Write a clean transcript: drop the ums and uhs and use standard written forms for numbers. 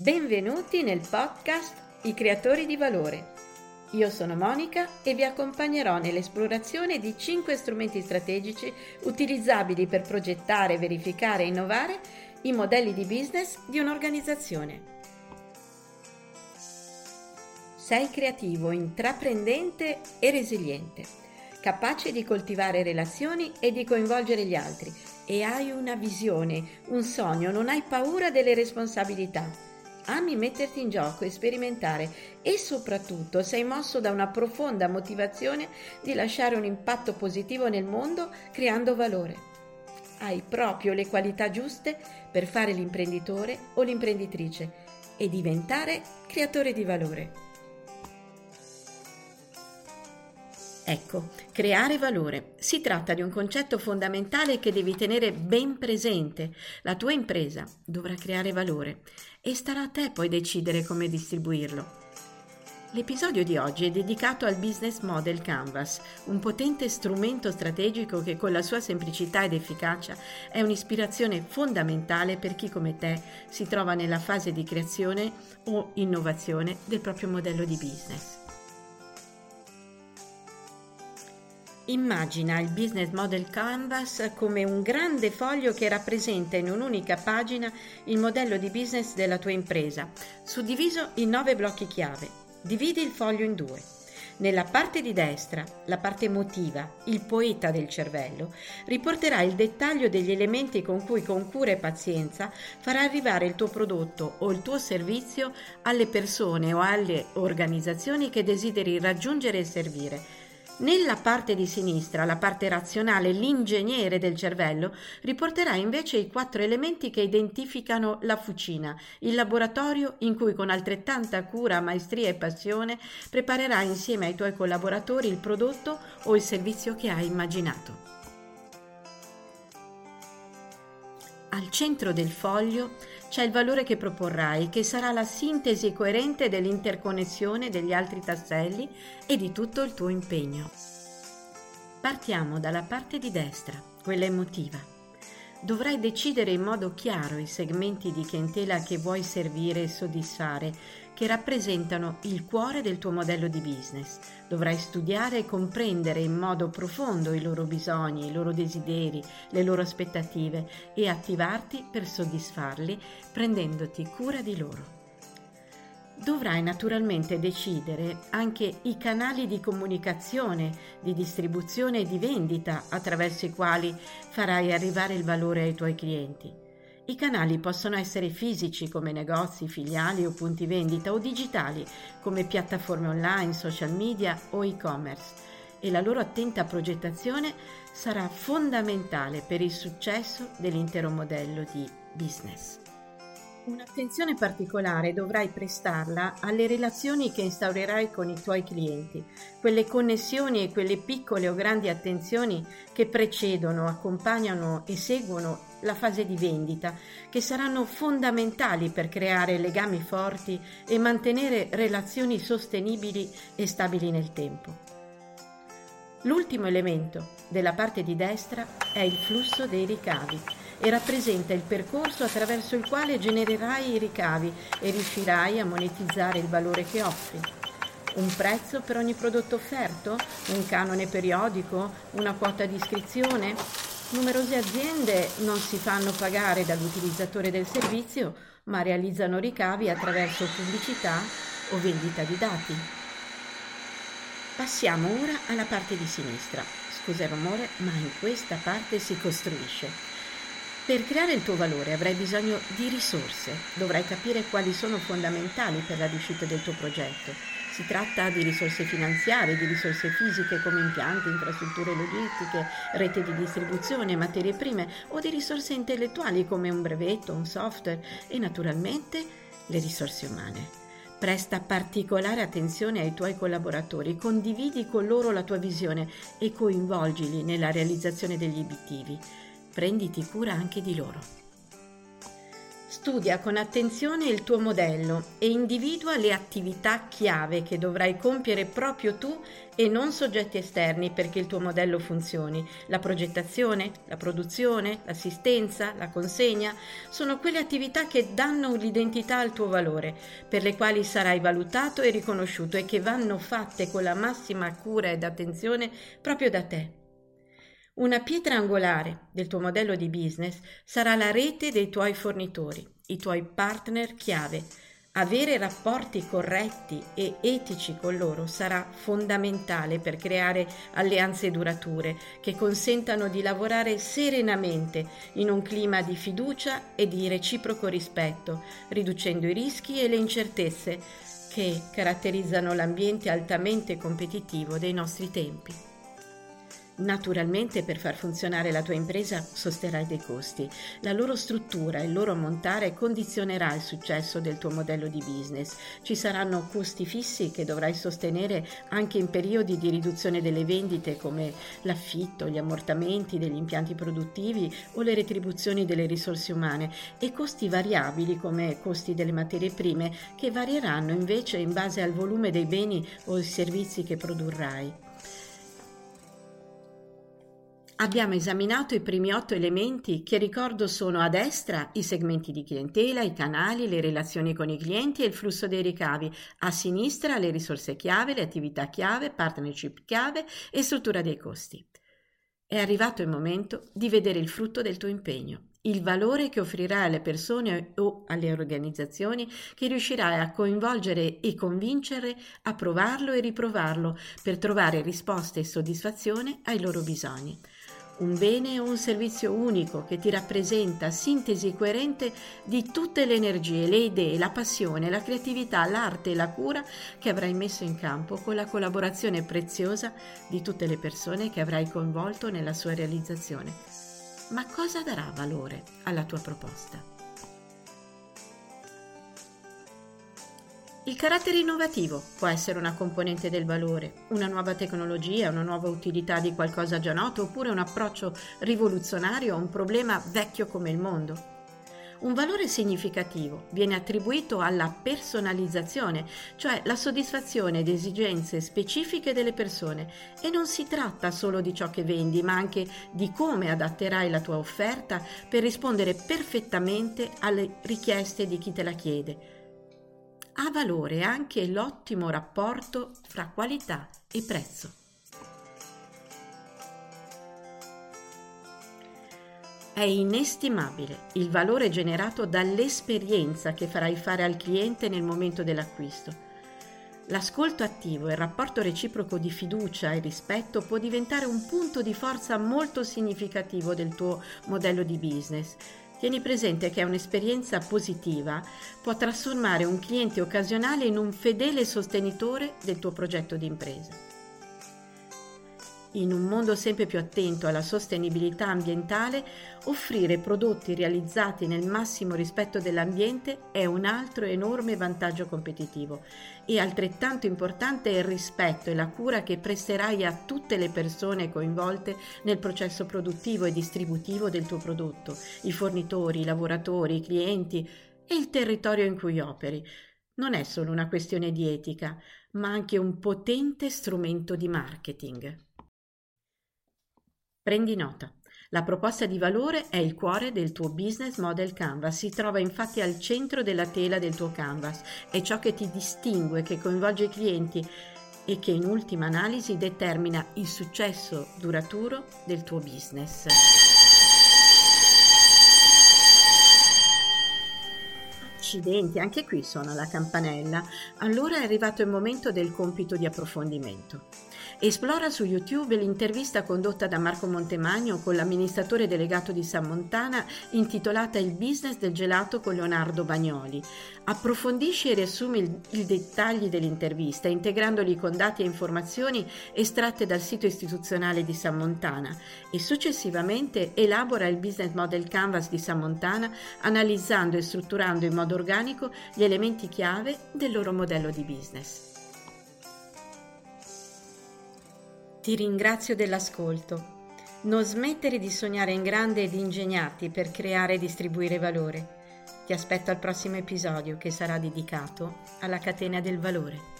Benvenuti nel podcast I Creatori di Valore. Io sono Monica e vi accompagnerò nell'esplorazione di 5 strumenti strategici utilizzabili per progettare, verificare e innovare i modelli di business di un'organizzazione. Sei creativo, intraprendente e resiliente, capace di coltivare relazioni e di coinvolgere gli altri e hai una visione, un sogno, non hai paura delle responsabilità. Ami metterti in gioco e sperimentare e soprattutto sei mosso da una profonda motivazione di lasciare un impatto positivo nel mondo creando valore. Hai proprio le qualità giuste per fare l'imprenditore o l'imprenditrice e diventare creatore di valore. Ecco, creare valore. Si tratta di un concetto fondamentale che devi tenere ben presente. La tua impresa dovrà creare valore e starà a te poi decidere come distribuirlo. L'episodio di oggi è dedicato al Business Model Canvas, un potente strumento strategico che con la sua semplicità ed efficacia è un'ispirazione fondamentale per chi come te si trova nella fase di creazione o innovazione del proprio modello di business. Immagina il Business Model Canvas come un grande foglio che rappresenta in un'unica pagina il modello di business della tua impresa, suddiviso in 9 blocchi chiave. Dividi il foglio in 2. Nella parte di destra, la parte emotiva, il poeta del cervello, riporterà il dettaglio degli elementi con cui con cura e pazienza farà arrivare il tuo prodotto o il tuo servizio alle persone o alle organizzazioni che desideri raggiungere e servire. Nella parte di sinistra, la parte razionale, l'ingegnere del cervello, riporterà invece i 4 elementi che identificano la fucina, il laboratorio in cui con altrettanta cura, maestria e passione preparerà insieme ai tuoi collaboratori il prodotto o il servizio che hai immaginato. Al centro del foglio c'è il valore che proporrai, che sarà la sintesi coerente dell'interconnessione degli altri tasselli e di tutto il tuo impegno. Partiamo dalla parte di destra, quella emotiva. Dovrai decidere in modo chiaro i segmenti di clientela che vuoi servire e soddisfare, che rappresentano il cuore del tuo modello di business. Dovrai studiare e comprendere in modo profondo i loro bisogni, i loro desideri, le loro aspettative e attivarti per soddisfarli prendendoti cura di loro. Dovrai naturalmente decidere anche i canali di comunicazione, di distribuzione e di vendita attraverso i quali farai arrivare il valore ai tuoi clienti. I canali possono essere fisici come negozi, filiali o punti vendita o digitali come piattaforme online, social media o e-commerce e la loro attenta progettazione sarà fondamentale per il successo dell'intero modello di business. Un'attenzione particolare dovrai prestarla alle relazioni che instaurerai con i tuoi clienti, quelle connessioni e quelle piccole o grandi attenzioni che precedono, accompagnano e seguono la fase di vendita, che saranno fondamentali per creare legami forti e mantenere relazioni sostenibili e stabili nel tempo. L'ultimo elemento della parte di destra è il flusso dei ricavi e rappresenta il percorso attraverso il quale genererai i ricavi e riuscirai a monetizzare il valore che offri. Un prezzo per ogni prodotto offerto? Un canone periodico? Una quota di iscrizione? Numerose aziende non si fanno pagare dall'utilizzatore del servizio, ma realizzano ricavi attraverso pubblicità o vendita di dati. Passiamo ora alla parte di sinistra. Scusa il rumore, ma in questa parte si costruisce. Per creare il tuo valore avrai bisogno di risorse, dovrai capire quali sono fondamentali per la riuscita del tuo progetto. Si tratta di risorse finanziarie, di risorse fisiche come impianti, infrastrutture logistiche, rete di distribuzione, materie prime o di risorse intellettuali come un brevetto, un software e naturalmente le risorse umane. Presta particolare attenzione ai tuoi collaboratori, condividi con loro la tua visione e coinvolgili nella realizzazione degli obiettivi. Prenditi cura anche di loro. Studia con attenzione il tuo modello e individua le attività chiave che dovrai compiere proprio tu e non soggetti esterni perché il tuo modello funzioni. La progettazione, la produzione, l'assistenza, la consegna sono quelle attività che danno l'identità al tuo valore, per le quali sarai valutato e riconosciuto e che vanno fatte con la massima cura ed attenzione proprio da te. Una pietra angolare del tuo modello di business sarà la rete dei tuoi fornitori, i tuoi partner chiave. Avere rapporti corretti e etici con loro sarà fondamentale per creare alleanze durature che consentano di lavorare serenamente in un clima di fiducia e di reciproco rispetto, riducendo i rischi e le incertezze che caratterizzano l'ambiente altamente competitivo dei nostri tempi. Naturalmente per far funzionare la tua impresa sosterrai dei costi. La loro struttura e il loro montare condizionerà il successo del tuo modello di business. Ci saranno costi fissi che dovrai sostenere anche in periodi di riduzione delle vendite come l'affitto, gli ammortamenti degli impianti produttivi o le retribuzioni delle risorse umane e costi variabili come costi delle materie prime che varieranno invece in base al volume dei beni o servizi che produrrai. Abbiamo esaminato i primi 8 elementi che ricordo sono a destra i segmenti di clientela, i canali, le relazioni con i clienti e il flusso dei ricavi, a sinistra le risorse chiave, le attività chiave, partnership chiave e struttura dei costi. È arrivato il momento di vedere il frutto del tuo impegno, il valore che offrirai alle persone o alle organizzazioni che riuscirai a coinvolgere e convincere a provarlo e riprovarlo per trovare risposte e soddisfazione ai loro bisogni. Un bene o un servizio unico che ti rappresenta sintesi coerente di tutte le energie, le idee, la passione, la creatività, l'arte e la cura che avrai messo in campo con la collaborazione preziosa di tutte le persone che avrai coinvolto nella sua realizzazione. Ma cosa darà valore alla tua proposta? Il carattere innovativo può essere una componente del valore, una nuova tecnologia, una nuova utilità di qualcosa già noto, oppure un approccio rivoluzionario a un problema vecchio come il mondo. Un valore significativo viene attribuito alla personalizzazione, cioè la soddisfazione di esigenze specifiche delle persone, e non si tratta solo di ciò che vendi, ma anche di come adatterai la tua offerta per rispondere perfettamente alle richieste di chi te la chiede. Ha valore anche l'ottimo rapporto fra qualità e prezzo. È inestimabile il valore generato dall'esperienza che farai fare al cliente nel momento dell'acquisto. L'ascolto attivo e il rapporto reciproco di fiducia e rispetto può diventare un punto di forza molto significativo del tuo modello di business. Tieni presente che un'esperienza positiva può trasformare un cliente occasionale in un fedele sostenitore del tuo progetto di impresa. In un mondo sempre più attento alla sostenibilità ambientale, offrire prodotti realizzati nel massimo rispetto dell'ambiente è un altro enorme vantaggio competitivo e altrettanto importante è il rispetto e la cura che presterai a tutte le persone coinvolte nel processo produttivo e distributivo del tuo prodotto, i fornitori, i lavoratori, i clienti e il territorio in cui operi. Non è solo una questione di etica, ma anche un potente strumento di marketing. Prendi nota. La proposta di valore è il cuore del tuo Business Model Canvas, si trova infatti al centro della tela del tuo canvas, è ciò che ti distingue, che coinvolge i clienti e che in ultima analisi determina il successo duraturo del tuo business. Accidenti, anche qui suona la campanella. Allora è arrivato il momento del compito di approfondimento. Esplora su YouTube l'intervista condotta da Marco Montemagno con l'amministratore delegato di Sammontana intitolata Il business del gelato con Leonardo Bagnoli. Approfondisci e riassumi i dettagli dell'intervista, integrandoli con dati e informazioni estratte dal sito istituzionale di Sammontana e successivamente elabora il Business Model Canvas di Sammontana analizzando e strutturando in modo organico gli elementi chiave del loro modello di business. Ti ringrazio dell'ascolto. Non smettere di sognare in grande e di ingegnarti per creare e distribuire valore. Ti aspetto al prossimo episodio che sarà dedicato alla catena del valore.